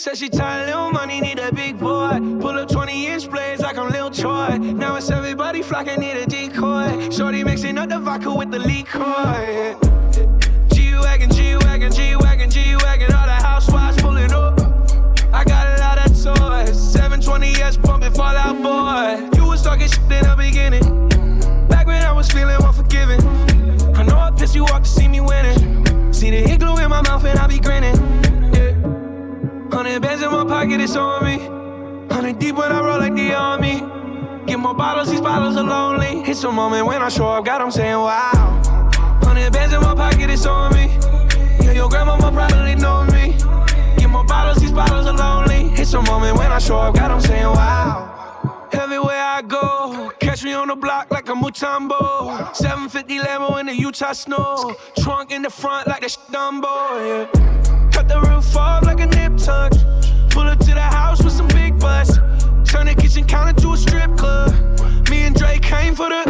Said she tired, little money, need a big boy. Pull up 20-inch blades like I'm Lil Troy. Now it's everybody flocking, need a decoy. Shorty mixing up the vodka with the liquor. G-Wagon, G-Wagon, G-Wagon, G-Wagon. All the housewives pulling up. I got a lot of toys. 720S pumping Fallout Boy. You was talking shit in the beginning. Back when I was feeling unforgiving. I know I pissed you off to see me winning. See the igloo in my mouth and I be grinning. Yeah. 100 bands in my pocket, it's on me. 100 deep when I roll like the army. Get more bottles, these bottles are lonely. It's a moment when I show up, God, I'm saying wow. 100 bands in my pocket, it's on me. Yeah, your grandma probably know me. Get more bottles, these bottles are lonely. It's a moment when I show up, God, I'm saying wow. Everywhere I go, catch me on the block like a Mutombo. 750 Lambo in the Utah snow. Trunk in the front like that Dumbo, yeah. Cut the roof off like a nip tuck. Pull up to the house with some big butts. Turn the kitchen counter to a strip club. Me and Dre came for the.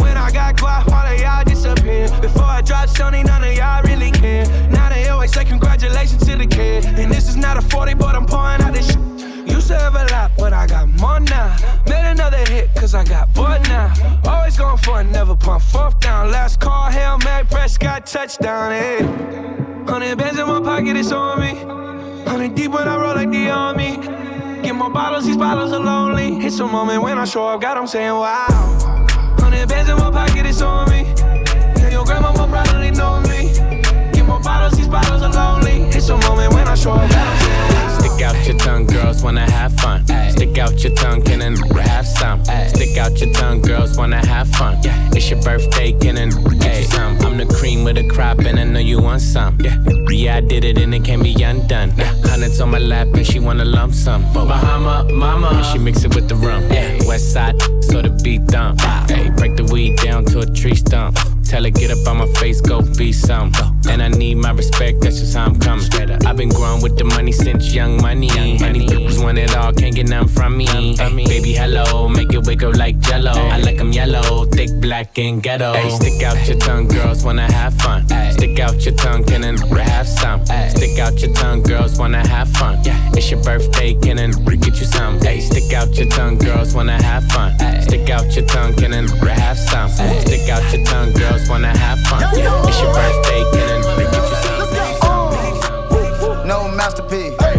When I got quiet, all of y'all disappeared. Before I dropped Sony, none of y'all really care. Now they always say congratulations to the kid. And this is not a 40, but I'm pouring out this shit. Used to have a lot, but I got more now. Made another hit, cause I got bored now. Always going for it, never pump fourth down. Last call, Hail Mary, Prescott, touchdown, hey. 100 bands in my pocket, it's on me. 100 deep when I roll like the army. Get more bottles, these bottles are lonely. It's a moment when I show up, God, I'm saying wow. 100 bands in my pocket, it's on me. Yeah, your grandma probably know me. Get more bottles, these bottles are lonely. It's a moment when I show up, God, I'm saying wow. Stick out your tongue, girls wanna have fun. Ay. Stick out your tongue, can and have some. Ay. Stick out your tongue, girls wanna have fun. Yeah. It's your birthday, can and get some. I'm the cream with a crop, and I know you want some. Yeah, yeah, I did it, and it can't be undone. Yeah. Hundreds on my lap, and she wanna lump some. Bahama, mama, and she mix it with the rum. Yeah. West side, so the beat dump. Ay. Break the weed down to a tree stump. Tell her get up on my face, go be some. And I need my respect, that's just how I'm coming. I've been growing with the money since young money. Money bitches want it all, can't get none from me. Ay, baby, hello, make it wiggle like jello. I like them yellow, thick, black, and ghetto. Ay, stick out your tongue, girls wanna have fun. Ay, stick out your tongue, can and have some. Ay, stick out your tongue, girls wanna have fun. Yeah. It's your birthday, can and get you some. Ay, stick out your tongue, girls wanna have fun. Ay, stick out your tongue, can and have some. Ay, stick out your tongue, girls. Wanna have fun. Yeah. It's your birthday, can I get you something? No masterpiece. Hey.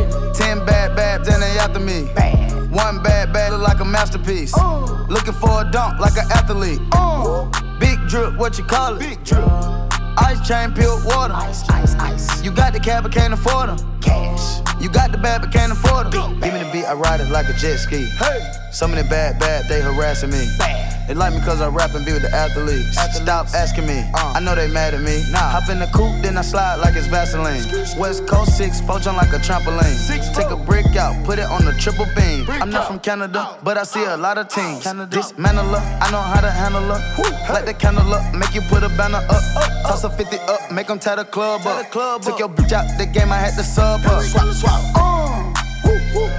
10 bad babs and they after me. Bad. 1 bad bad look like a masterpiece. Oh. Looking for a dunk like an athlete. Oh. Big drip, what you call it? Big drip. Ice chain, peeled water. Ice, ice, ice. You got the cab but can't afford them. Cash. You got the bad but can't afford them. Give me the beat, I ride it like a jet ski. Hey. Some of the bad bad they harassing me. Bad. They like me cause I rap and be with the athletes. Stop asking me, I know they mad at me. Hop in the coupe, then I slide like it's Vaseline. West Coast 6'4", jump like a trampoline. Take a brick out, put it on the triple beam. I'm not from Canada, but I see a lot of teams. Dismantle her, I know how to handle her. Light the candle up, make you put a banner up. Toss a 50 up, make them tie the club up. Took your bitch out the game, I had to sub her.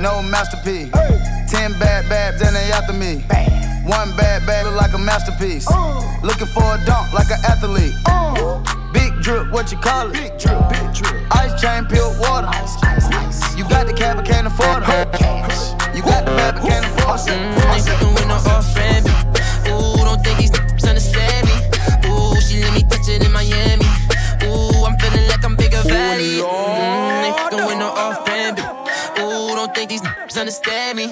No masterpiece. 10 bad babs and they after me. 1 bad bag look like a masterpiece. Looking for a dunk like an athlete. Big drip, what you call it? Big drip, big drip. Ice chain, peeled water. Ice, ice, ice. You got the cab, but can't afford it. You got the cab, but can't afford it. They fucking with no off-ramp. Ooh, don't think these niggas understand me. Ooh, she let me touch it in Miami. Ooh, I'm feeling like I'm bigger valley. They fucking with no off-ramp. Ooh, don't think these niggas understand me.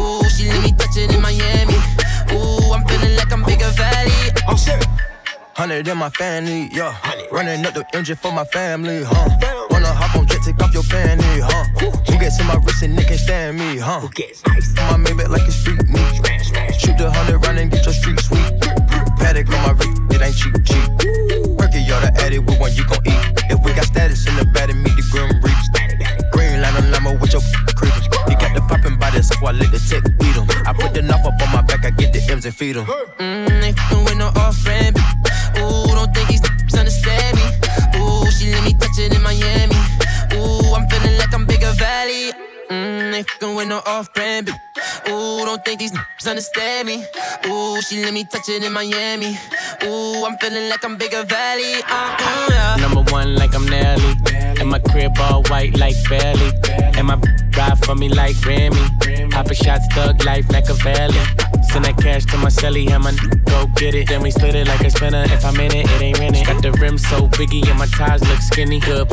Ooh, she let me touch it in Miami. Ooh, I'm feeling like I'm bigger valley. Oh shit. 100 in my family, yeah. Running up the engine for my family, huh? Wanna hop on jet, take off your fanny, huh? Who gets in my wrist and they can't stand me, huh? Who gets ice? My main bet like it's street meat. Shoot the 100 round and get your street sweet. Paddock on my wrist, it ain't cheap, cheap. Perky, y'all the addy, with one you gon' eat. If we got status in the battle, meet the grim reaps. Green line on limo with your creepers. You got the poppin' by this, so I let the tech beat em. I put the knife up on my back, I get the M's and feed em. They fuckin' with no off-ramp. Ooh, don't think these niggas understand me. Ooh, she let me touch it in Miami. Ooh, I'm feelin' like I'm bigger valley. They fuckin' with no off-ramp. Ooh, don't think these niggas understand me. Ooh, she let me touch it in Miami. Ooh, I'm feelin' like I'm bigger valley. Yeah. Number 1 like I'm Nelly. And my crib all white like Belly. And my ride for me like Remy. Poppin' shots, thug life, Machiavelli. Send that cash to my celly and my go get it. Then we split it like a spinner. If I'm in it, it ain't rented. Got the rim so biggie and my ties look skinny. Good,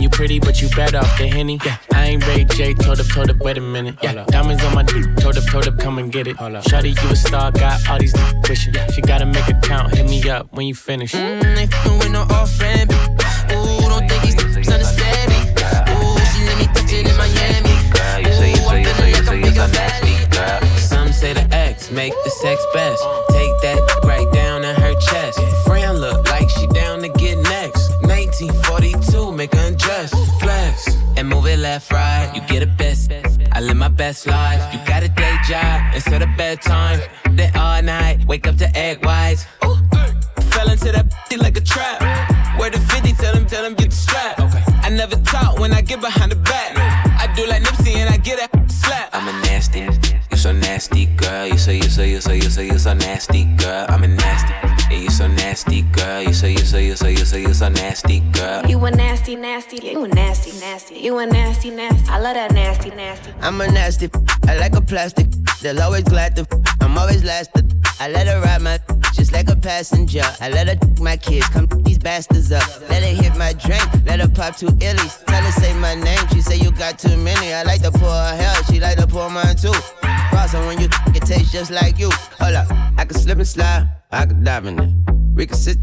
you pretty, but you better off the Henny. Yeah, I ain't Ray J, told up, wait a minute. Yeah, diamonds on my told up, come and get it. Shawty, you a star, got all these wishing. She gotta make a count, hit me up when you finish. Ain't fucking with no off ramp. Ooh, don't think these niggas understand me. Ooh, she let me touch it in Miami. Ooh, I'm feeling like I'm big girl. Some say the X make the sex best. Take that right down in her chest. Friend look like she down to get next. 1942, make her undress. Flex and move it left, right. You get a best. I live my best life. You got a day job instead of bedtime. Then all night, wake up to egg whites. Ooh, fell into that like a trap. Where the 50, tell him get the strap. Okay. I never talk when I get behind the back. I do like Nipsey and I get a slap. I'm a nasty, you so nasty girl. You so nasty girl. I'm a nasty, and you so nasty girl. You so nasty girl. You a nasty, nasty, you a nasty, nasty. You a nasty, nasty. I love that nasty, nasty. I'm a nasty, I like a plastic. They'll always glad to, I'm always last to. I let her ride my just like a passenger. I let her my kids, come these bastards up. Let her hit my drink, let her pop two illies. Tell her say my name, she say you got too many. I like to pour her hell, she like to pour mine too. Boss, when you it tastes just like you. Hold up, I can slip and slide, I can dive in it. We can sit,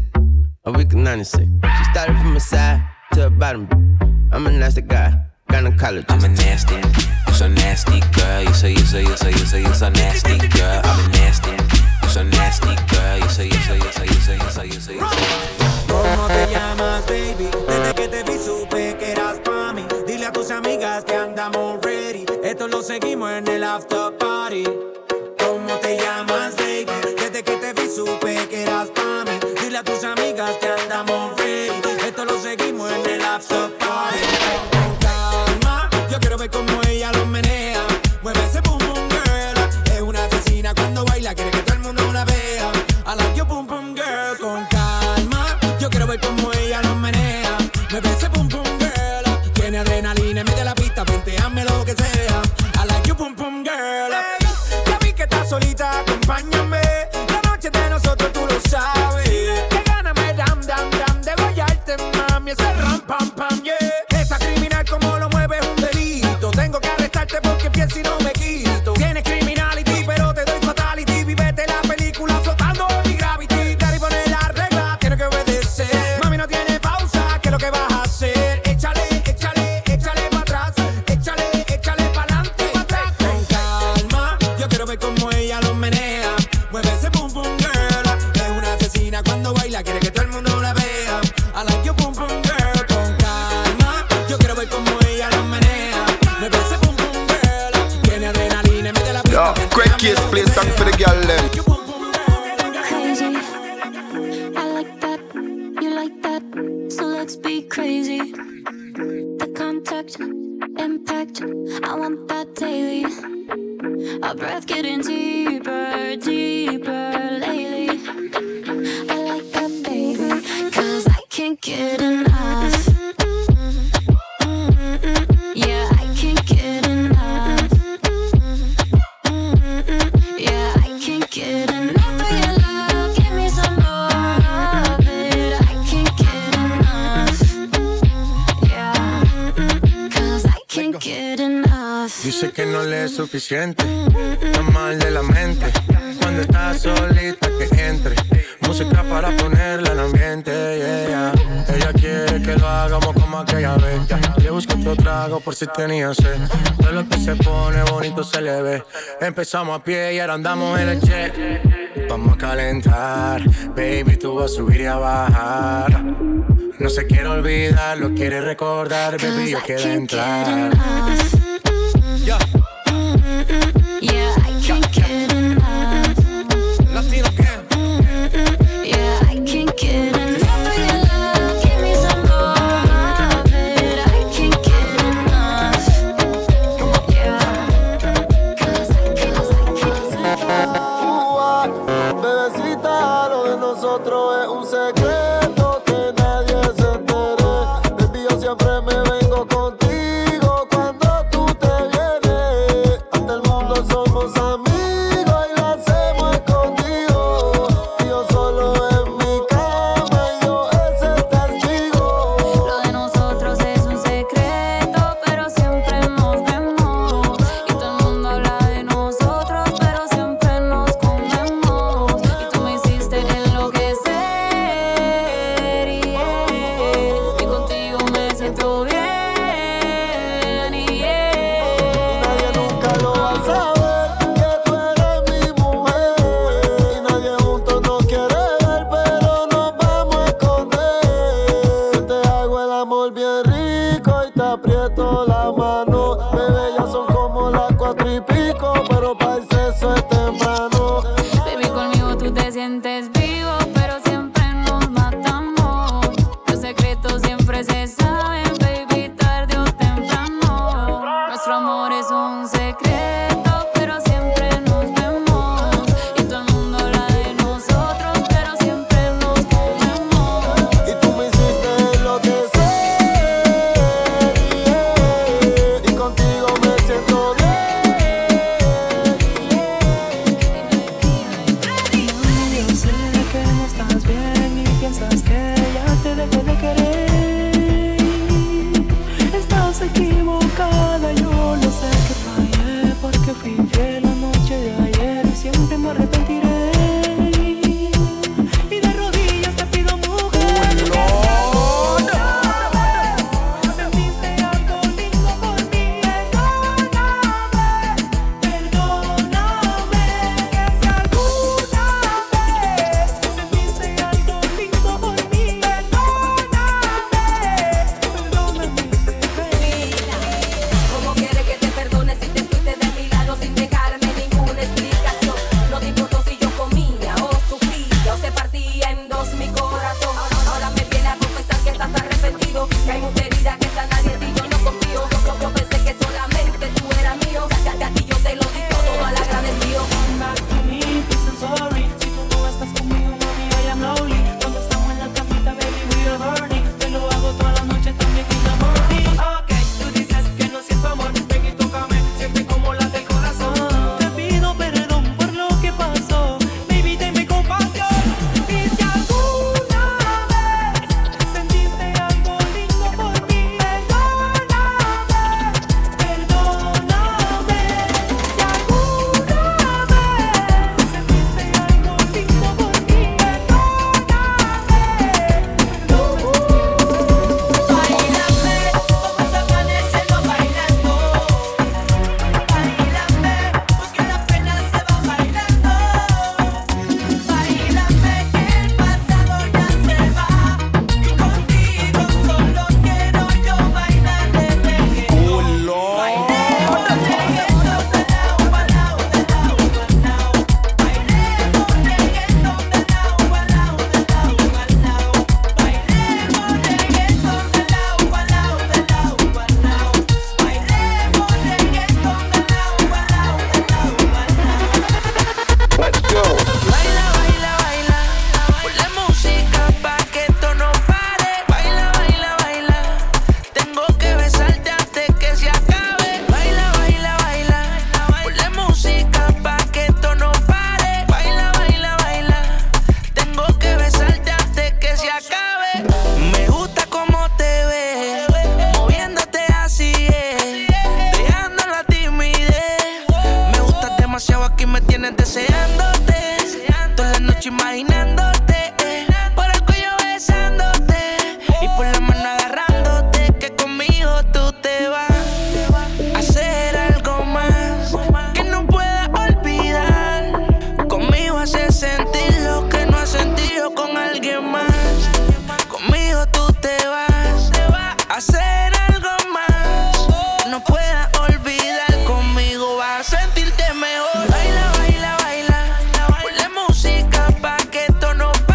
or we can 96. She started from the side to the bottom. I'm a nasty guy, gynecologist. I'm a nasty, you so nasty girl. You so nasty girl. I'm a nasty. So nasty girl, you say. ¿Cómo te llamas, baby? Desde que te vi supe que eras pa' mí. Dile a tus amigas que andamos ready. Esto lo seguimos en el after party. ¿Cómo te llamas, baby? Desde que te vi supe que eras pa' mí. Dile a tus amigas que andamos ready. Esto lo seguimos en el after party. Con calma, yo quiero ver cómo ella lo menea. Mueve ese boom boom girl. Es una asesina cuando baila, quiere que todo el mundo. I like your boom boom girl, con calma. Yo quiero ver cómo ella lo menea. Me besa boom boom girl. Tiene adrenalina en medio de la pista, venteame lo que sea. I like your boom boom girl. Hey, ya vi que estás solita, acompáñame. La noche de nosotros tú lo sabes. Que gana me dam, dam, dam. De gollarte, mami, ese ram, pam, pam, yeah. Esa criminal como lo mueve es un delito. Tengo que arrestarte porque pienso y no me quito. Tienes criminality, pero te doy fatality. Vivete la película flotando. Case play song for the girl then. Crazy, I like that, you like that, so let's be crazy. The contact, impact, I want that daily. Our breath getting deeper, deeper lately. I like that baby, 'cause I can't get enough. Yeah, I can't get enough. Get enough of your love, give me some more of it. I can't get enough, yeah, 'cause I can't get enough. Dice que no le es suficiente, está mal de la mente. Cuando está solita que entre, música para ponerla en ambiente, yeah. Ella quiere que lo hagamos como aquella vez. Le busco otro trago por si tenía sed. Todo lo que se pone bonito se le ve. Empezamos a pie y ahora andamos en el jet. Vamos a calentar, baby, tú vas a subir y a bajar. No se quiere olvidar, lo quiere recordar, baby, yo quiero entrar. Yeah, yeah, I can't get enough. Latino again. Yeah, I can't get enough of your love. Give me some more of it. I can't get enough. Yeah, 'cause I can't. Cuba, bebecita, lo de nosotros es un secreto que nadie se entere. Baby, yo siempre me vengo contigo cuando tú desvivo, pero siempre nos matamos. Los secretos siempre se saben, baby, tarde o temprano. Nuestro amor es un secreto, pero siempre nos vemos. Y todo el mundo habla de nosotros, pero siempre nos comemos. Y tú me hiciste lo que sé, yeah. Y contigo me siento bien. Sentirte mejor. Baila, baila, baila. Ponle música pa' que esto no pare.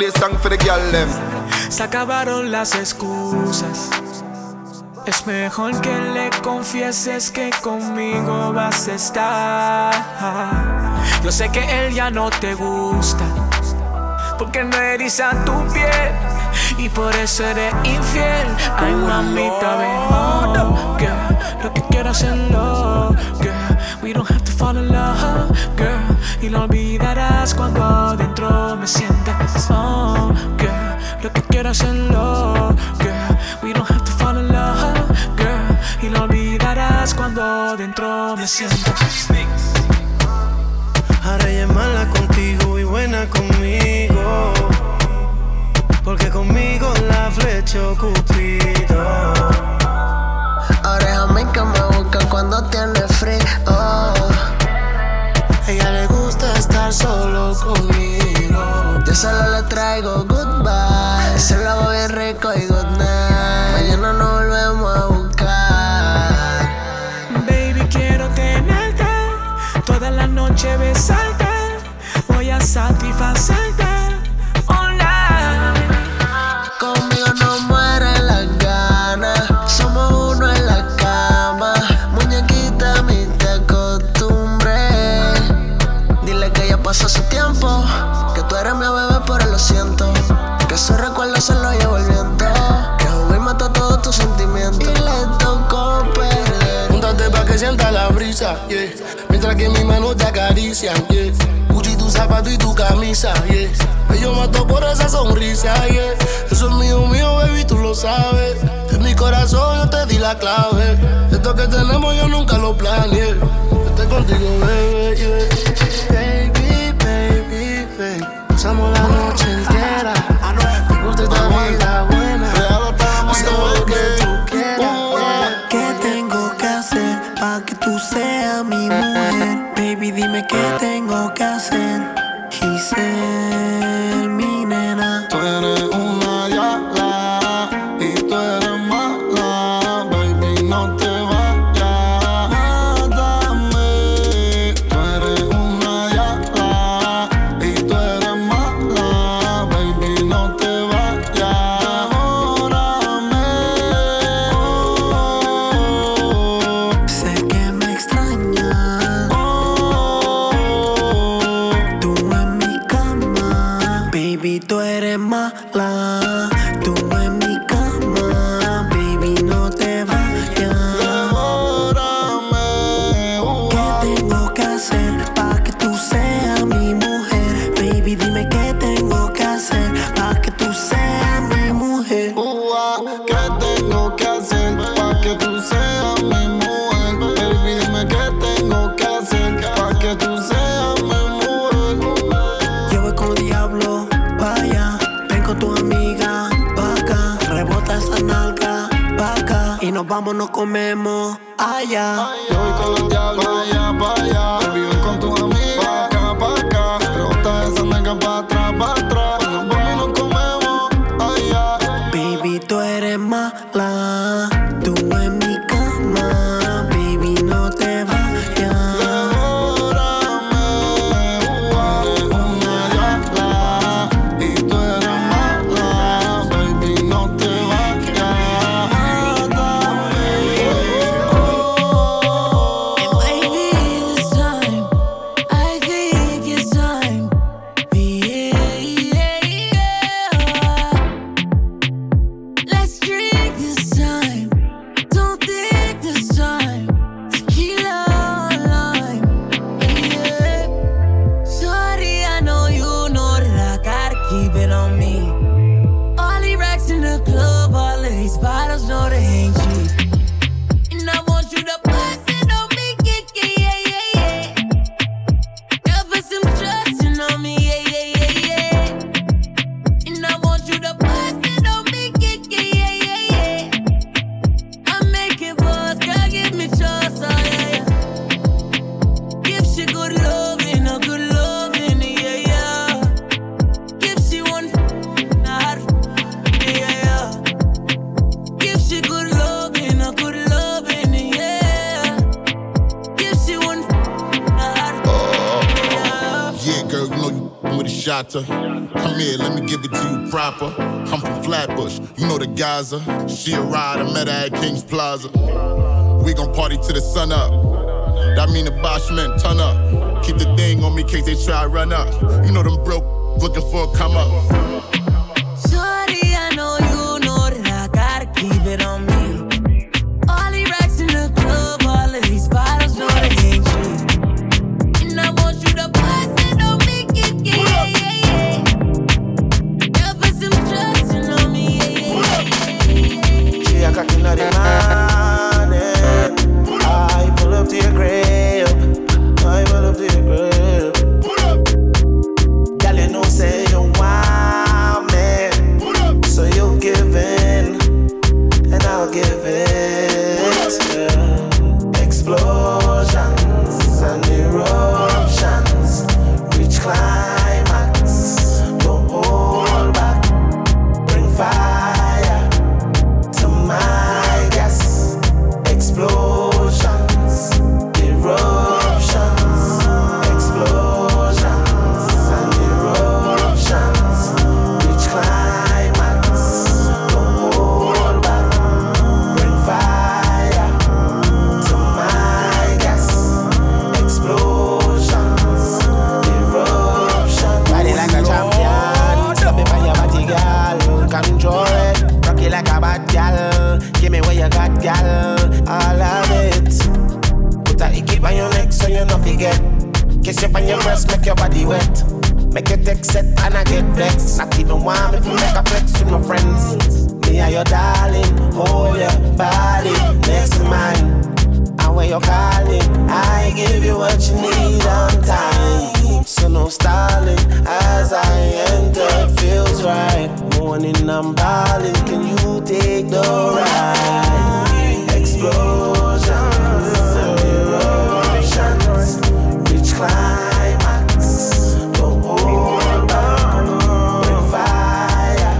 play song for the girl them. Se acabaron las excusas. Es mejor que le confieses que conmigo vas a estar. Yo sé que él ya no te gusta, porque no eriza tu piel y por eso eres infiel. Ay, mamita, mejor, girl, lo que quiero hacerlo, girl. We don't have to fall in love, girl. Y lo olvidarás cuando dentro me sientas. Oh, girl, lo que quiero hacerlo, girl. We don't have to fall in love, girl. Y lo olvidarás cuando dentro me sientas. Ahora ella es mala contigo y buena conmigo, porque conmigo la flechó Cupido. Oréjame que me buscan cuando tiene frío. Ella le gusta estar solo conmigo. Yo solo le traigo goodbye, se lo voy rico y good night. Mañana nos volvemos a buscar. Baby, quiero tenerte toda la noche, besarte. Voy a satisfacerte. Pasó su tiempo, que tú eres mi bebé, pero lo siento. Que su recuerdo se lo llevo el viento. Que jugué y mató todos tus sentimientos. Y le tocó perder. Júntate pa' que sienta la brisa, yeah. Mientras que mis manos te acarician, yeah. Gucci, tu zapato y tu camisa, yeah. Yo mato por esa sonrisa, yeah. Eso es mío, mío, baby, tú lo sabes. De mi corazón yo te di la clave. Esto que tenemos yo nunca lo planeé. Estoy contigo, baby, yeah. Pasamos la noche entera. Me gusta esta vida buena. Haz todo lo que tú quieras. ¿Qué tengo que hacer pa' que tú seas mi mujer? Baby, dime qué tengo que hacer y ser mi nena. Tú eres una diabla y tú eres mala. Baby, no te vayas, mátame. Tú eres una diabla y tú eres nos comemos allá. Yo voy con los diablos allá pa' allá. Te vivo con tus amigas pa' acá. Rota esa nalga pa' atrás, nos vamos y nos comemos allá. Baby, tú eres mala. Tú en mi cama, baby, no te vayas. Devórame, eres una diabla y tú eres mala. Baby, no te vayas. Baby, it's time. know you with a shotter. Come here, let me give it to you proper. I'm from Flatbush, you know the Gaza. She a rider, met her at King's Plaza. We gon' party to the sun up. That mean the Bosch men turn up. Keep the thing on me in case they try to run up. You know them broke looking for a come up. Shorty, I know you know that I gotta keep it on me. All the racks in the club, all of these bottles know they ain't you. And I want you to bust it on me, yeah, yeah, yeah, yeah. Ever some trusting on me, yeah, yeah, yeah. She a cocky naughty man, I pull up to your crib, I pull up to your crib. Say you want me, so you give in, and I'll give it. Yeah. Explosions and eruptions, reach climax, don't hold back, bring fire to my gas. Explosions, eruptions, explosions. Give me what you got, gal, all of it. Put a hickey on your neck so you no forget. Kiss you on your breast, make your body wet. Make it take set and I get vexed. Not even warm if you make a flex with my friends. Me and your darling, hold your body next to mine. And when you're calling, I give you what you need on time. So no stalling, as I enter, feels right. Morning, I'm balling. Can you take the ride? Explosions, eruptions, reach climax. Don't hold back, bring fire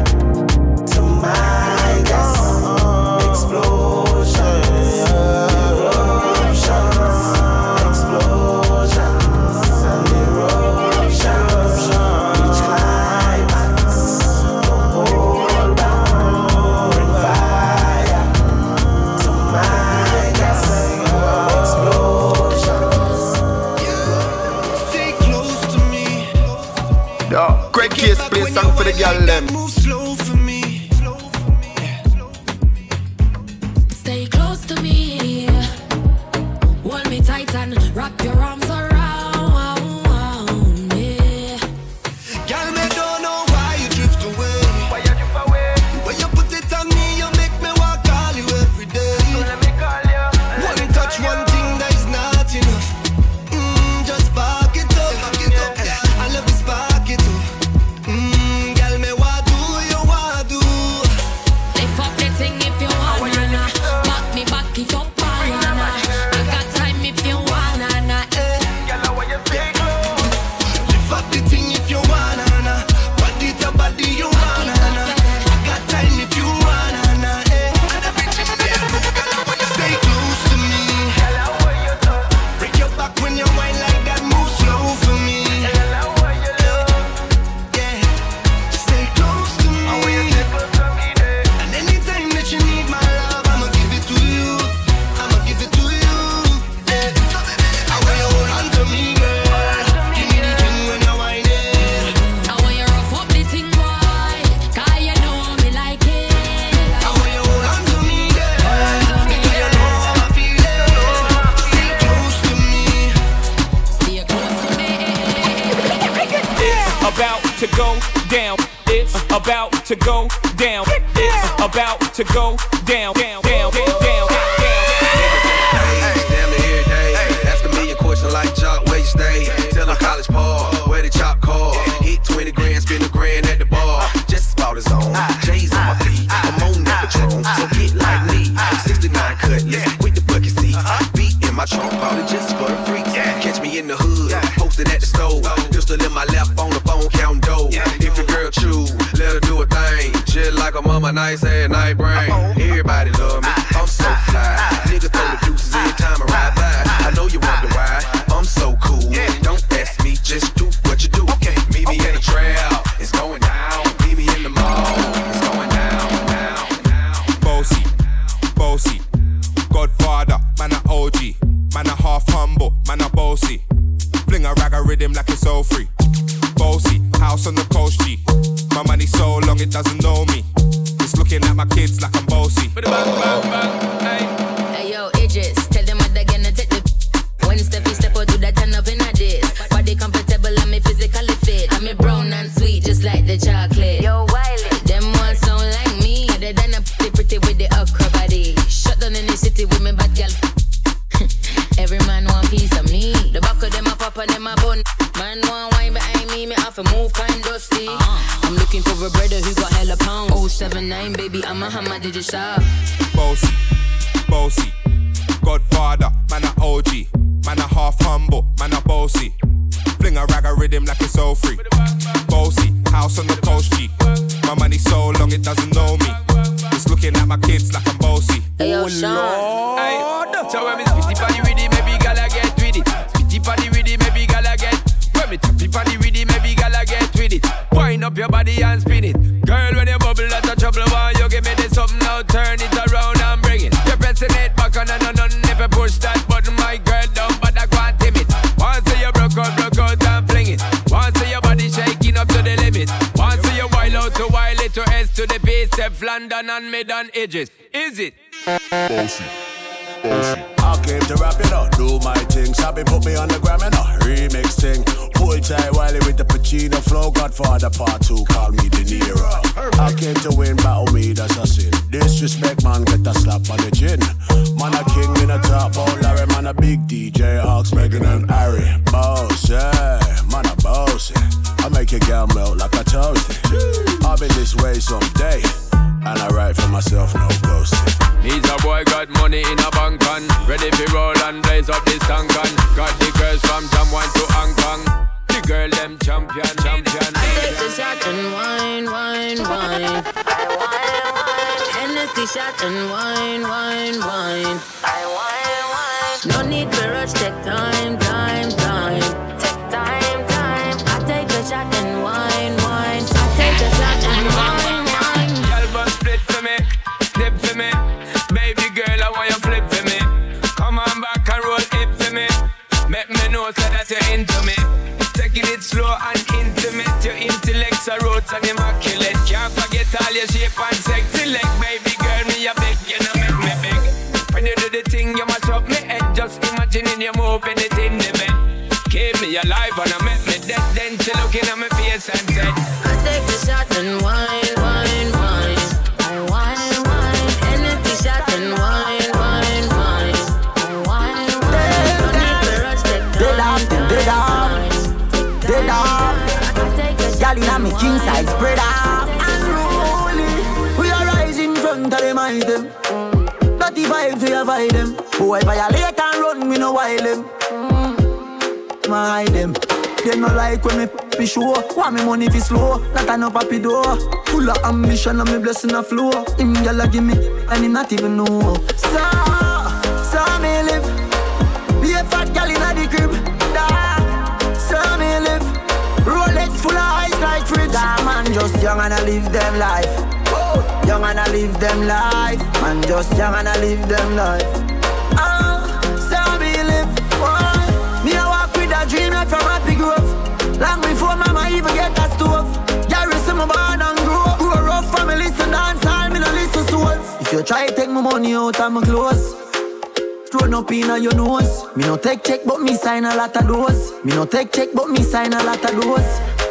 to my gas. Explosions, eruptions, explosions, and eruptions, reach climax. Play song for the girl them. Move slow for me. Stay close to me. Hold me tight and wrap your arms around me. Girl, me don't know why you drift away. Why you drift away? When you put it on me, you make me walk all you every day. So let me call you. One touch, one thing that is not enough. Just back it up, back it up. I love this back it up. To go down, it's about to go down, down, down, down, down, down. Hey, damn near every day. Ask a million questions like Jock, where you stay? Tell them college ball, where the chop call. Hit 20 grand, spend a grand at the bar. Just about his own. J's on my feet. I'm on that patrol, so get like me. 69 cutlass with the bucket seats. Beat in my trunk, bought it just for the freaks. Catch me in the hood, posted at the store. Pistol in my lap, on the phone, counting dough. If your girl choose, let her do a thing. Shit like a mama, nice ass night brain. Everybody love me, I'm so fly. Niggas throw the deuces every time I ride by. I know you wonder why, I'm so cool. Don't ask me, just do what you do. Okay. house on the coast, G. My money so long it doesn't know me. It's looking at my kids like I'm bossy. Hey yo, Idris, tell them what they're gonna take the when it's the step or do that turn up in a dish. Body comfortable, I'm a physically fit. I'm a brown and sweet, just like the chocolate. Yo, Wiley, them ones sound like me. They're done up pretty with the okra body. Shut down in the city with me bad girl. Every man want piece of me. The back of them a pop and them a bun. Man want wine behind me, me have to move kind dusty. I'm looking for a brother who got hella pounds. 079, baby, I'm a hammer, did you stop? Bossy, bossy, Godfather, man a OG, man a half humble, man a bossy. Fling a rag a rhythm like it's all free. Bossy, house on the coast, G. My money so long it doesn't know me. It's looking at my kids like I'm bossy. Hey, oh Lord, so when me spitty party with it, maybe gala get with it. Spitty party with it, maybe gala get. When me tappy party with it, maybe gala get with it. Wind up your body and spin it, girl. When you bubble, that's a trouble. Why you give me this something now? Turn it around and bring it. You're pressing it back on and on. Never push that button, my girl. Don't bother going timid. Once you broke out and fling it. Once your body shaking up to the limit. Once you wild out to wild it to S to the base of London and mid on edges. Is it? Bossy, bossy. I came to rap, you know, do my thing. Sabi put me on the gram, you know, remix thing. Pull tight Wiley with the Pacino flow. Godfather part 2, call me De Niro. I came to win, battle me, that's a sin. Disrespect, man, get a slap on the chin. Man a king in a top, oh Larry. Man a big DJ, Ox, Megan and Harry. Bossy, man a bossy. I make your girl melt like a toasty. I'll be this way someday. And I write for myself, no ghosting. Needs a boy, got money in a bank on. Ready for roll and blaze up this tank on. Got the girls from Jamwan to Hong Kong. The girl, them champion. I take the shot and wine. I wine. Hennessy shot and wine. I wine. No need for rush, take time. Take time. I take the shot and wine. I take the shot and wine. Baby girl, I want you flip for me. Come on back and roll it for me. Make me know so that you're into me. Taking it slow and intimate. Your intellects are roots and immaculate. Can't forget all your shape and sexy leg. Baby girl, me a big, you know make me big. When you do the thing, you mash up me head. Just imagining you moving it in the bed. Keep me alive and I make me dead. Then she looking at my face and said, I take the shot and wine. Me king side spread up and rolling. We are rising front of them eyes them. Dirty vibes we avoid them. Who I violate and run we no wild them. My them. They no like when me show. Want me money fi slow. Not an up happy door. Full of ambition and me blessing a flow. Him gyal a give me and him not even know. So me live. Be a fat gyal inna the crib. So me live. Rolex full of ice like fridge. That man just young and I live them life. Whoa. Young and I live them life. Man just young and I live them life. So me live. Whoa. Me I walk with a dream like from Happy Grove. Long before mama even get a stove. Gary see me born and grow rough family listen dance all me no listen to us. If you try take my money out of my clothes, run up in your nose. Me no take check but me sign a lot of those.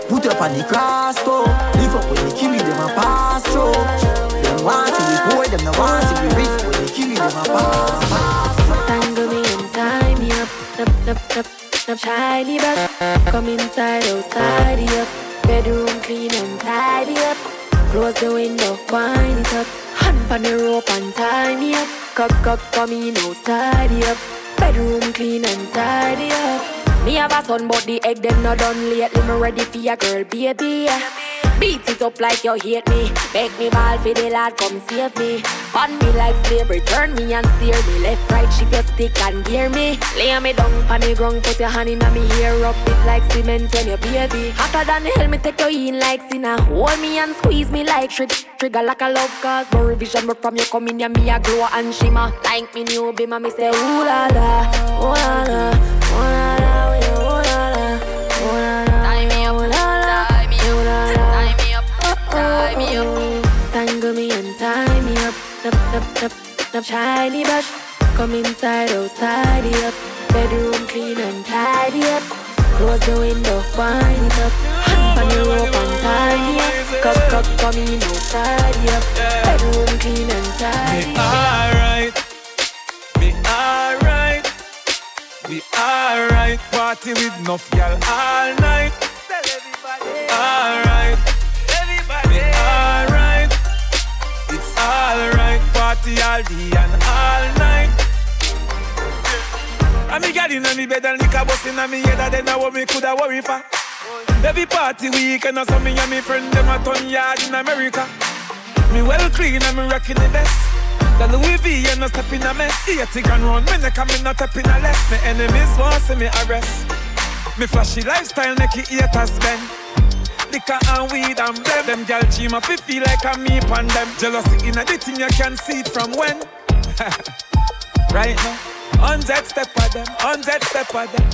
Put up on the cross though. Live up when they kill you, them a pass through. Them want to be poor, them no want to be rich. When they kill you, them a pass. Tangle me and tie me up. Up, tidy back. Come inside, oh tidy up. Bedroom clean and tidy up. Close the window, wind it up. Hand on the rope and tie me up. Cock for me, no tidy up. Bedroom clean and tidy up. Me have a son, but the egg them not done lately. Me ready for your girl, baby. Beat it up like you hate me. Beg me ball for the lad, come save me. Pun me like slavery, turn me and steer me. Left, right, shift your stick and gear me. Lay me down, pan me ground, put your hand in me hair. Rub it like cement on your baby. Hotter than hell, me take you in like sinna. Hold me and squeeze me like trigger like a love cause. No revision, but from you coming here, me a glow and shimmer. Like me new baby, me say ooh la la, ooh la la, ooh la la, ooh la la, ooh la la. Tie me up, ooh la la, up shiny back. Come inside, house tidy up. Bedroom clean and tidy up. Close the window, wind up. Hop on your rope and tidy up. Cup, come in, house tidy up. Bedroom clean and tidy up. Me alright, we alright. Party with nuff y'all all night. Tell everybody alright, everybody me alright. It's alright, party all day and all night. And me got in on me bed and liquor busting on me head, and then I what me coulda worry for. Every party weekend I saw me and me friend them a ton yard in America. Me well clean and me rocking the best. The Louis V and no step in a mess. 80 grand run, me neck and me not up in a less. My enemies won't see me arrest. Me flashy lifestyle make it haters bend. Liquor and weed and blend. Them gal cheem up, it feel like a me pan them. Jealousy in a thing you can see it from when. Right now, 100 step of them.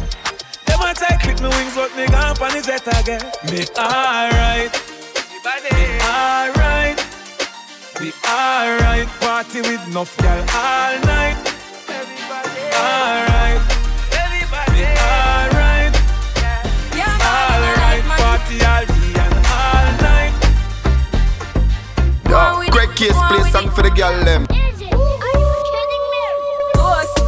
Them a try clip me wings but me gone pan the jet again. Me alright, me alright. We alright, party with nuff y'all all night. Everybody alright, everybody alright, yeah. Alright, party all day and all night. Yo, Greg Case play a song for the girl them. Is it? Are you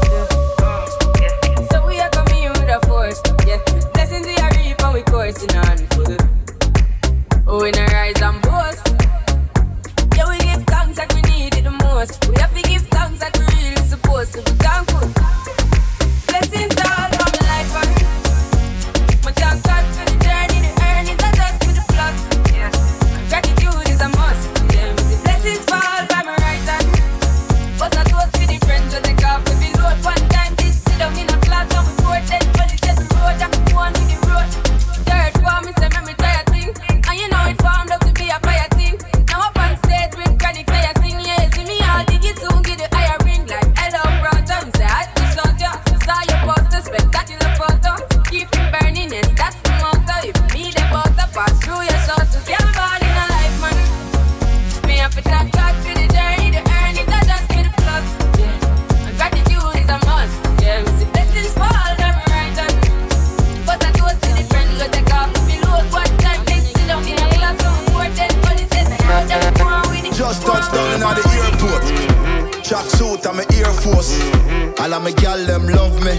kidding me? Ghost. So we are coming in with a force, yeah. Blessings we are reap and we coursing on. Oh, we not rise and boast. Yeah, we give thanks that we need it the most. We have to give thanks that we really supposed to be thankful. Blessings all of my life, man. My thank God for the journey, the earnings, I just do the plots. Yeah. Gratitude is a must. Yeah, see blessings fall by my right hand. But I toast for the friends that they got. We load one time, did sit down in a class and we poured then police at the road and we won with the road. Third one, Mr. Mammy try a thing. And you know it formed up to be a fire thing. Now up on stage with chronic fire sing, yeah, you see me all diggy soon, give the higher ring like hello, brother, I'm say I just shot ya. Saw your poster, spectacular photo. Keep it burning, yes, that's the motto. If me the butter pass through your soul to get ball in a life, man. Me up with that God for the journey, the earnings, I just get the plus, yeah. And gratitude is a must, yeah, we see blessings fall, never right on. But I toast to the friend, go take off the below, what time, let's sit down in a glass of more than police. Just touched down at the airport. Tracksuit and my Air Force. All of my gal them love me.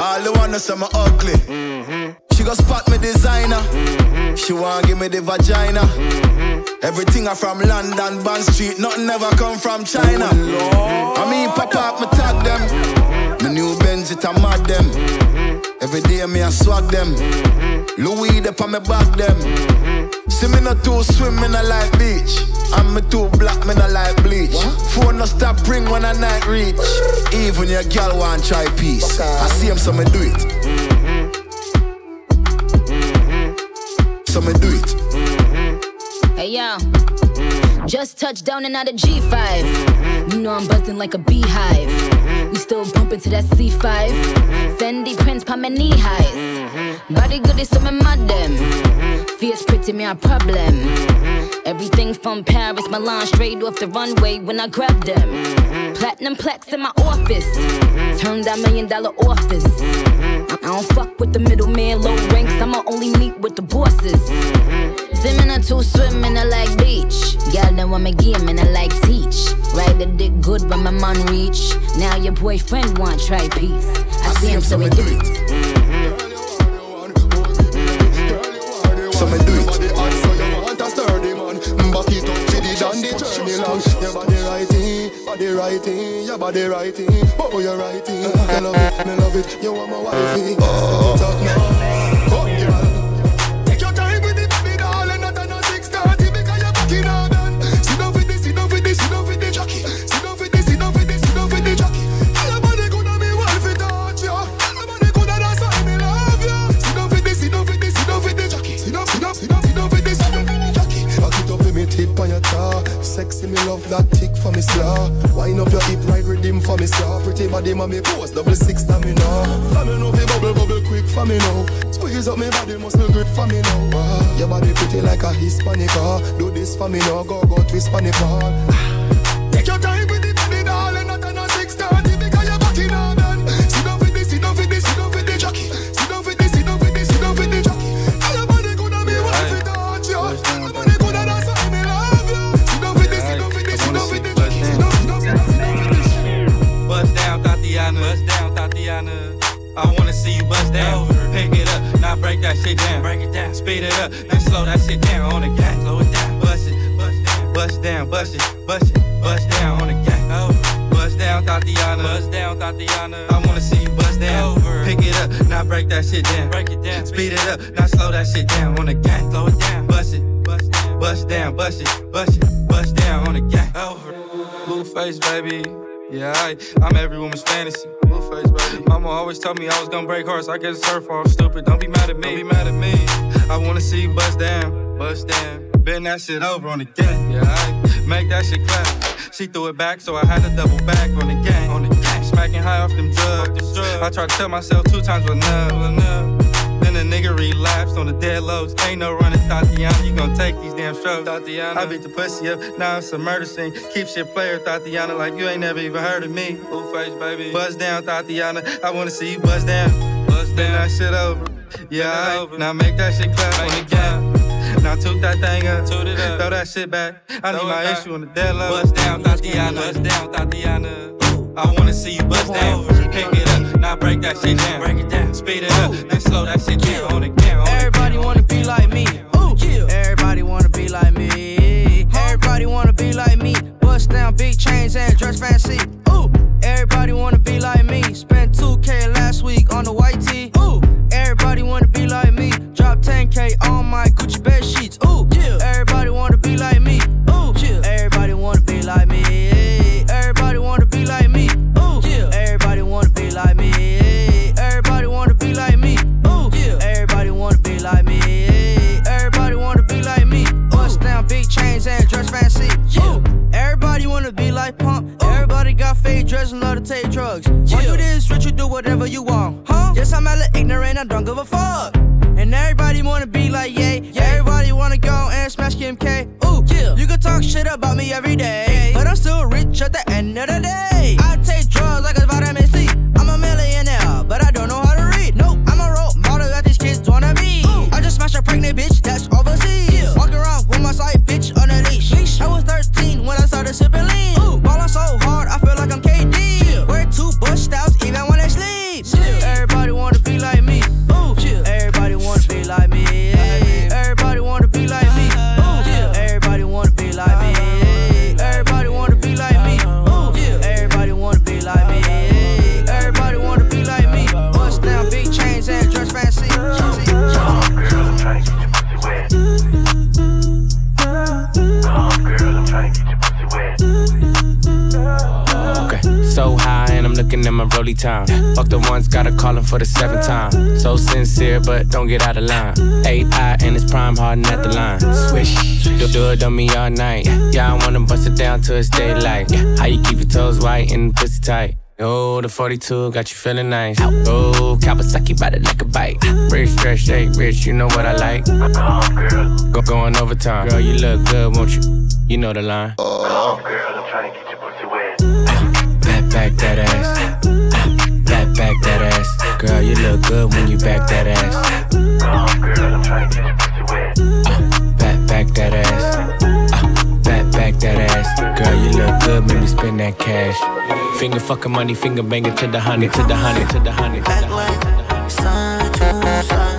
All the wanna say me ugly. She go spot me designer. She wanna give me the vagina. Everything are from London, Bond Street. Nothing ever come from China. I mean pop up, me tag them. My new Benz it a mad them. Every day me a swag them. Louis de pa me back them. See me not too swim, me not like beach. And me too black, me not like bleach. What? Phone no stop ring when I night reach. Even your girl want try peace, okay. I see him so me do it. So me do it. Hey yo, just touched down and out of G5. You know I'm buzzing like a beehive. We still bumping to that C5. Fendi prints pa my knee highs. Body good is so me mad them. Fierce pretty, me a problem. Everything from Paris, Milan, straight off the runway when I grab them. Platinum plaques in my office. Turned that $1 million office. I don't fuck with the middleman, low ranks. I'ma only meet with the bosses. Simming or two swimming, I like beach. Gal them want me game and I like teach. Ride the dick good when my man reach. Now your boyfriend want try peace. I see him so he do it. So me do it. Your body righty, body righty, your body righty. Oh, you're righty. I love it, me love it. You want my wifey. Oh, yeah. Take your time with it, baby doll, and not another 6:30 because you're fucking all done. Sit down with this, sit down with this, sit down with the jockey. Sit down with this, sit down with this, sit down with the jockey. Nobody gonna be wifey touch you. Nobody gonna that's why me love you. Sit down with this, sit down with this, sit down with the jockey. Sit down with this, sit down with the jockey. Back it up with me tip on your tar. Sexy, me love that tick for me slaw. Wind up your hip, right rhythm for me slaw. Pretty body, mommy pose, double six, now me know. For me know, be bubble, bubble quick for me now. Squeeze up me body, muscle grip for me now. Your body pretty like a Hispanic, do this for me now, go twist for me, fall. Take your time with the body, darling. speed it up, then slow that shit down on the gang. Slow it down, bust it, bust down, bust down, bust it, bust it, bust down on the gang. Oh, bust down, Tatiana, bust down, Tatiana. I wanna see you bust down. Over. Pick it up, now break that shit down. Break it down, speed it up, now slow that shit down on the gang. Slow it down, bust it, bust down, bust down, bust it, bust it, bust down on the gang. Over. Blue face, baby. Yeah, I'm every woman's fantasy. Blueface, baby. Mama always told me I was gonna break hearts. I guess it's her fault. I'm stupid. Don't be mad at me. Don't be mad at me. I wanna see you bust down, bust down. Bend that shit over on the gang. Yeah, make that shit clap. She threw it back, so I had to double back on the gang. On the gang, smacking high off them drugs. I tried to tell myself 2 times was enough. Then the nigga relapsed on the dead lows. Ain't no running, Tatiana. You gon' take these damn strokes, Tatiana. I beat the pussy up, now it's a murder scene. Keep shit player, Tatiana, like you ain't never even heard of me. Blue face, baby. Buzz down, Tatiana. I wanna see you buzz down. Buzz down. Bend that shit over. Yeah, over. Now make that shit clap on the gang. Now toot that thing up. Toot it up. Throw that shit back. I need my issue on the dead lows. Buzz down, Tatiana. Buzz down, Tatiana. I wanna see you bust down. Pick it up, now break that shit down. Break it down, speed it up, then slow that shit down. On the ground. Everybody wanna be like me. Ooh, everybody wanna be like me. Everybody wanna be like me. Bust down, big chains and dress fancy. Ooh, everybody wanna be like me. Spent 2K last week on the white tee. Ooh, everybody wanna be like me. Drop 10K on my Gucci bed sheets. Ooh, everybody wanna be like me. Ooh, everybody wanna be like me. Everybody wanna be like me. Ooh, everybody wanna be like me. Everybody wanna be like me. Ooh, everybody wanna be like me. Everybody wanna be like me. Bust down, big chains and dress fancy. Ooh, everybody wanna be like Pump. Ooh. Everybody got fake dress and love to take drugs. Why you this rich, you do whatever you want, huh? Yes, I'm hella ignorant, I don't give a fuck. And everybody wanna be like yay. Everybody wanna go and smash Kim K. Ooh, you can talk shit about me every day, but I'm still rich at the end of the day. I take drugs like a vitamin C. I'm a millionaire, but I don't know how to read. Nope, I'm a role model that these kids wanna be. Ooh. I just smashed a pregnant bitch that's overseas. Walking around with my side bitch on a leash. I was 13 when I started sipping lean. Ballin' so hard, I feel like I'm KD. Wear 2 Bush styles even when I sleep. Everybody wanna be like me. Ooh, everybody wanna be like me. Everybody wanna be like me. Ooh, everybody wanna be like me. Everybody wanna be like me. Ooh, everybody wanna be like me. Everybody wanna be like me. Bust down, big chains and dress fancy. So high and I'm looking at my rollie time. Fuck the ones, gotta call him for the 7th time. So sincere, but don't get out of line. 8i and it's prime harden at the line. Swish, do it on me all night. Yeah, I wanna bust it down till it's daylight. How you keep your toes white and the pussy tight? Oh, the 42 got you feeling nice. Oh, Kawasaki by the like a bike. Rich, stretch, shake, rich, you know what I like. Going overtime. Girl, you look good, won't you? You know the line. Oh, girl, I'm trying to get you. Back that ass, back that ass. Girl, you look good when you back that ass. Oh, girl, I'm trying to get your pussy wet. Back that ass, back that ass. Girl, you look good, make me spend that cash. Finger fucking money, finger banging to the honey, to the honey, to the honey. Back like sun to sun.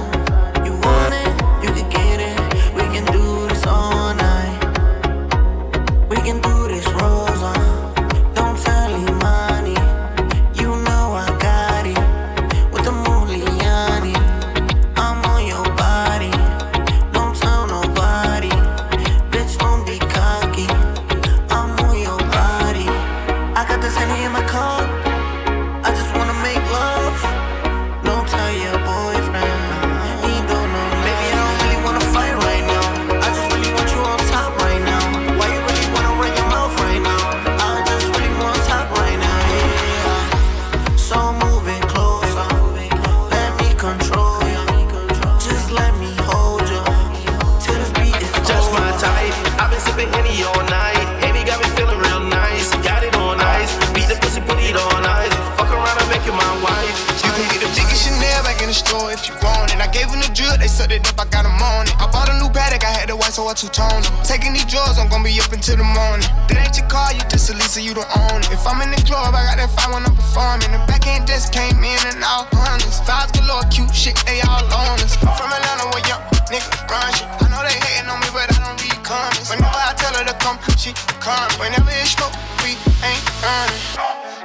Taking these drawers, I'm gon' be up until the morning. That ain't your car, you just a Lisa, you don't own it. If I'm in the club, I got that fire when I'm performing. The backhand just came in and all hundreds. Vibes galore, cute shit, they all on us. From Atlanta, where young nigga run shit. I know they hating on me, but I don't read comments. Whenever I tell her to come, she comes. Whenever it's smoke, we ain't earning.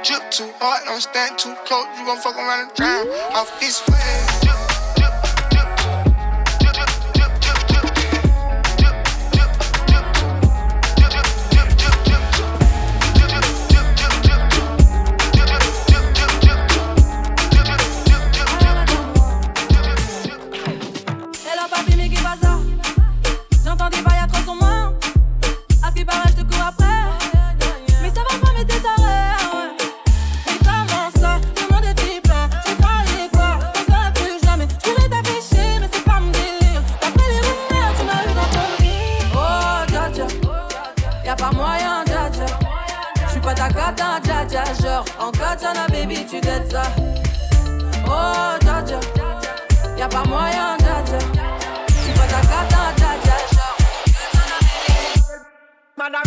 Drip too hard, don't stand too close. You gon' fuck around and drown off this way. En katana baby tu dettes ça. Oh dja dja, y'a pas moyen dja dja. J'suis pas ta katana dja dja. Genre en katana baby. Madame.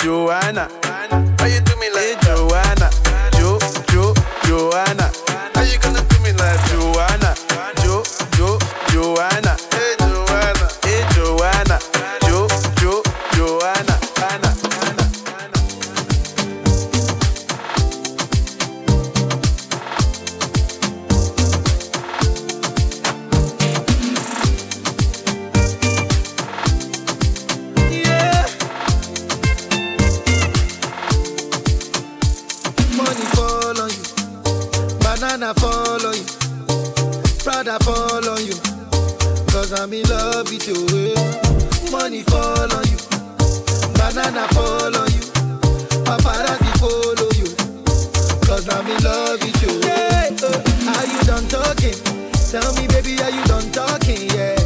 Joanna, wanna follow you, brother, follow you, cause I'm in love with you. Money follow you, banana follow you, paparazzi follow you, cause I'm in love with you. Yeah. Are you done talking? Tell me, baby, are you done talking? Yeah.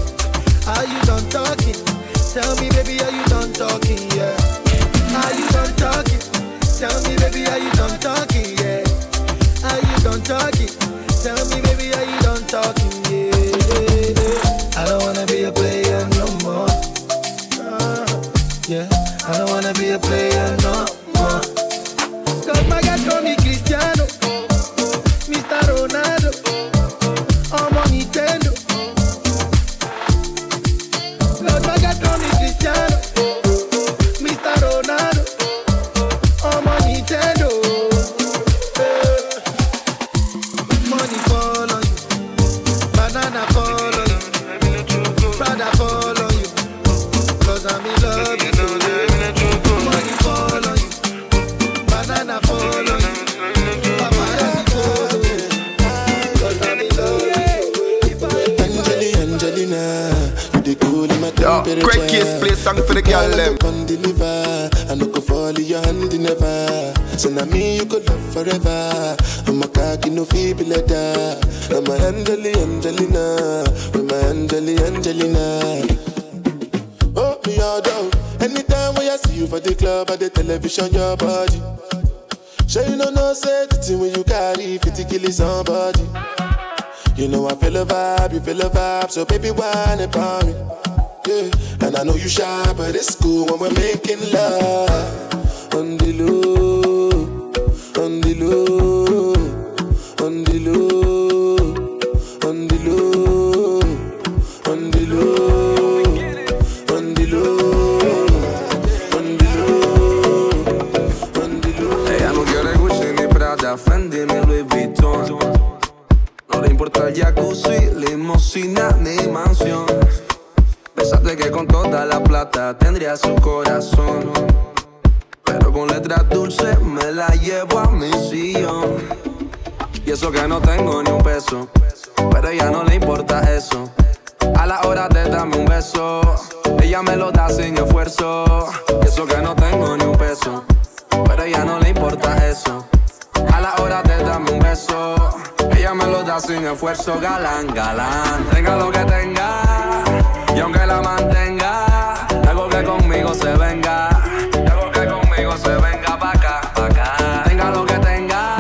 Are you done talking? Tell me, baby, are you done talking? Yeah. Are you done talking? Tell me, baby, are you done talking? Yeah. Are you done talking? Tell me, baby, are you done talking? Yeah. I don't wanna be a player no more. Yeah. I don't wanna be a player no more. Cause my guys call me Cristiano, Mr. Ronaldo, I'm on Nintendo. Cause my guys call me Cristiano, Mr. Ronaldo, I'm on Nintendo. Money follow you, banana follow you, brother follow you, cause I'm in love with you. Money follow you, banana follow you. Yo, great kiss, play song for the girl them. I no go fall in your hand never. So now me you could love forever. I'm a cocky no feeble letter. I'm a Angelina, with my Angelina. Oh me all down. Anytime when I see you for the club or the television, your body. Sure you know no safety when you carry 50 kill somebody. You know I feel a vibe, you feel a vibe, so baby whine about me. Yeah. And I know you shy, but it's cool when we're making love. On the low, on the low, on the low, on the low, on the low, on the low, on the low, on the low. Ella no quiere Gucci ni Prada, Fendi ni Louis Vuitton. No le importa el jacuzzi, limosina ni mansión. Pensaste que con toda la plata tendría su corazón, pero con letras dulces me la llevo a mi sillón. Y eso que no tengo ni un peso, pero a ella no le importa eso. A la hora de darme un beso, ella me lo da sin esfuerzo. Y eso que no tengo ni un peso, pero a ella no le importa eso. A la hora de darme un beso, ella me lo da sin esfuerzo. Galán, galán, tenga lo que tenga, y aunque la mantenga, hago que conmigo se venga, hago que conmigo se venga pa' acá, pa' acá. Tenga lo que tenga,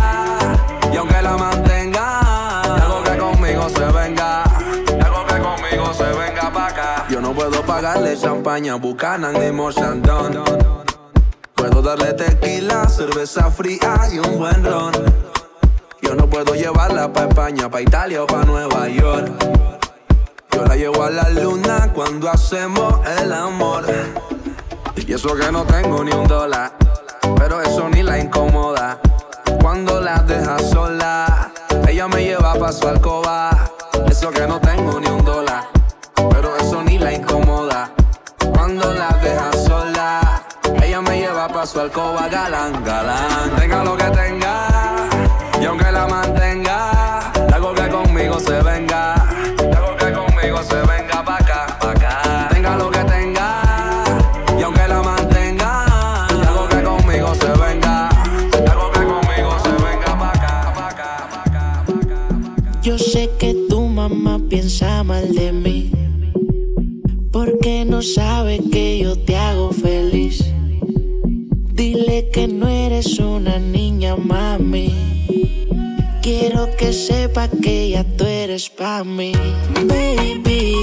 y aunque la mantenga, hago que conmigo se venga, hago que conmigo se venga pa' acá. Yo no puedo pagarle champaña, Buchanan ni Morsandón. Puedo darle tequila, cerveza fría y un buen ron. Yo no puedo llevarla pa' España, pa' Italia o pa' Nueva York. Yo la llevo a la luna cuando hacemos el amor. Y eso que no tengo ni un dólar, pero eso ni la incomoda. Cuando la deja sola, ella me lleva pa' su alcoba. Eso que no tengo ni un dólar, pero eso ni la incomoda. Cuando la deja sola, ella me lleva pa' su alcoba. Galán, galán, tenga lo que tenga, y aunque la mantenga, hago que conmigo se venga, hago que conmigo se venga pa' acá, pa' acá. Tenga lo que tenga, y aunque la mantenga, hago que conmigo se venga, hago que conmigo se venga pa' acá, pa' acá, pa' acá, pa' acá. Yo sé que tu mamá piensa mal de mí, porque no sabe que yo te hago feliz. Dile que no eres una niña, mami. Quiero que sepa que ya tú eres pa' mí. Baby,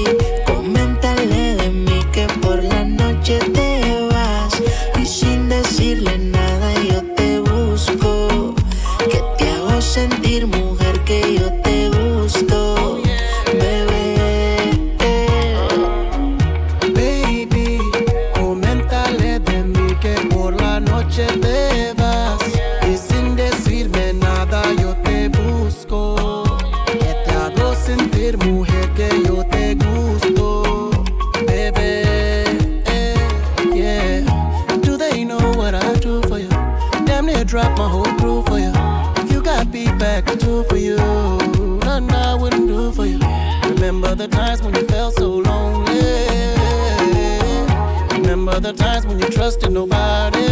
coméntale de mí que por la noche te vas, y sin decirle nada yo te busco, que te hago sentir mujer, que yo te gusto, bebé. Baby, coméntale de mí que por la noche te vas, y sin decirme nada yo te mujer, que yo te gusto, baby, yeah. Do they know what I do for you? Damn near drop my whole crew for you. You got me back. I could do for you, nothing I wouldn't do for you. Remember the times when you felt so lonely. Remember the times when you trusted nobody.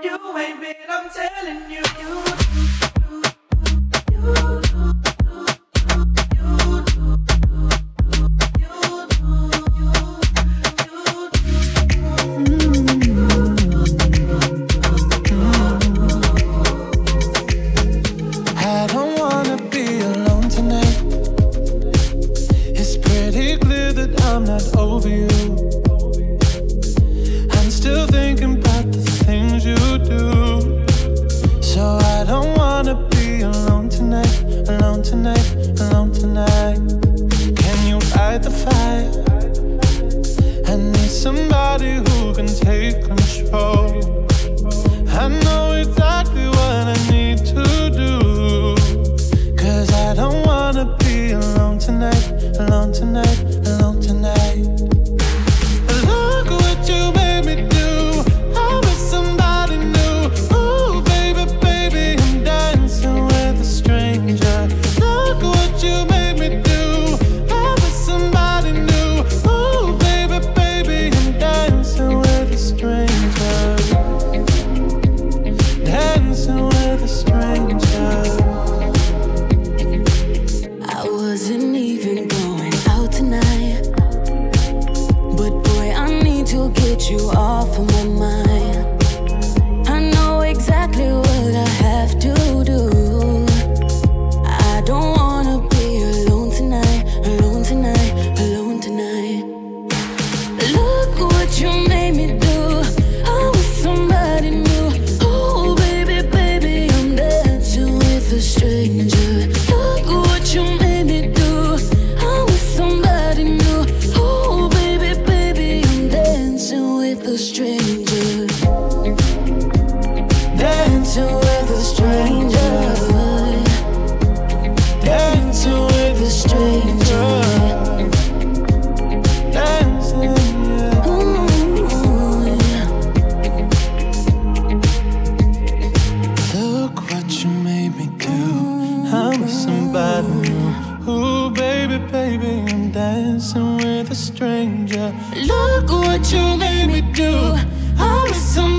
You ain't been, I'm telling you. somebody who can take control. I know exactly what I need to do, 'cause I don't wanna be alone tonight, alone tonight, alone tonight. Look what you made me do, I wish somebody knew. Ooh, baby, baby, I'm dancing with a stranger. Look what you made me do. You off of my mind. I know exactly what I have to do. I don't wanna be alone tonight, alone tonight, alone tonight. Look what you made me do. I wish somebody knew. Oh baby, baby, I'm dancing with a stranger. Look what you made me do. I wish somebody knew. Oh baby, baby, I'm dancing with a stranger, dancing with a stranger, dancing with a stranger, dancing. Ooh, yeah. Look what you made me do. I'm with somebody new. Ooh, baby, baby, I'm dancing with a stranger. Look what you made me do. I'm with somebody.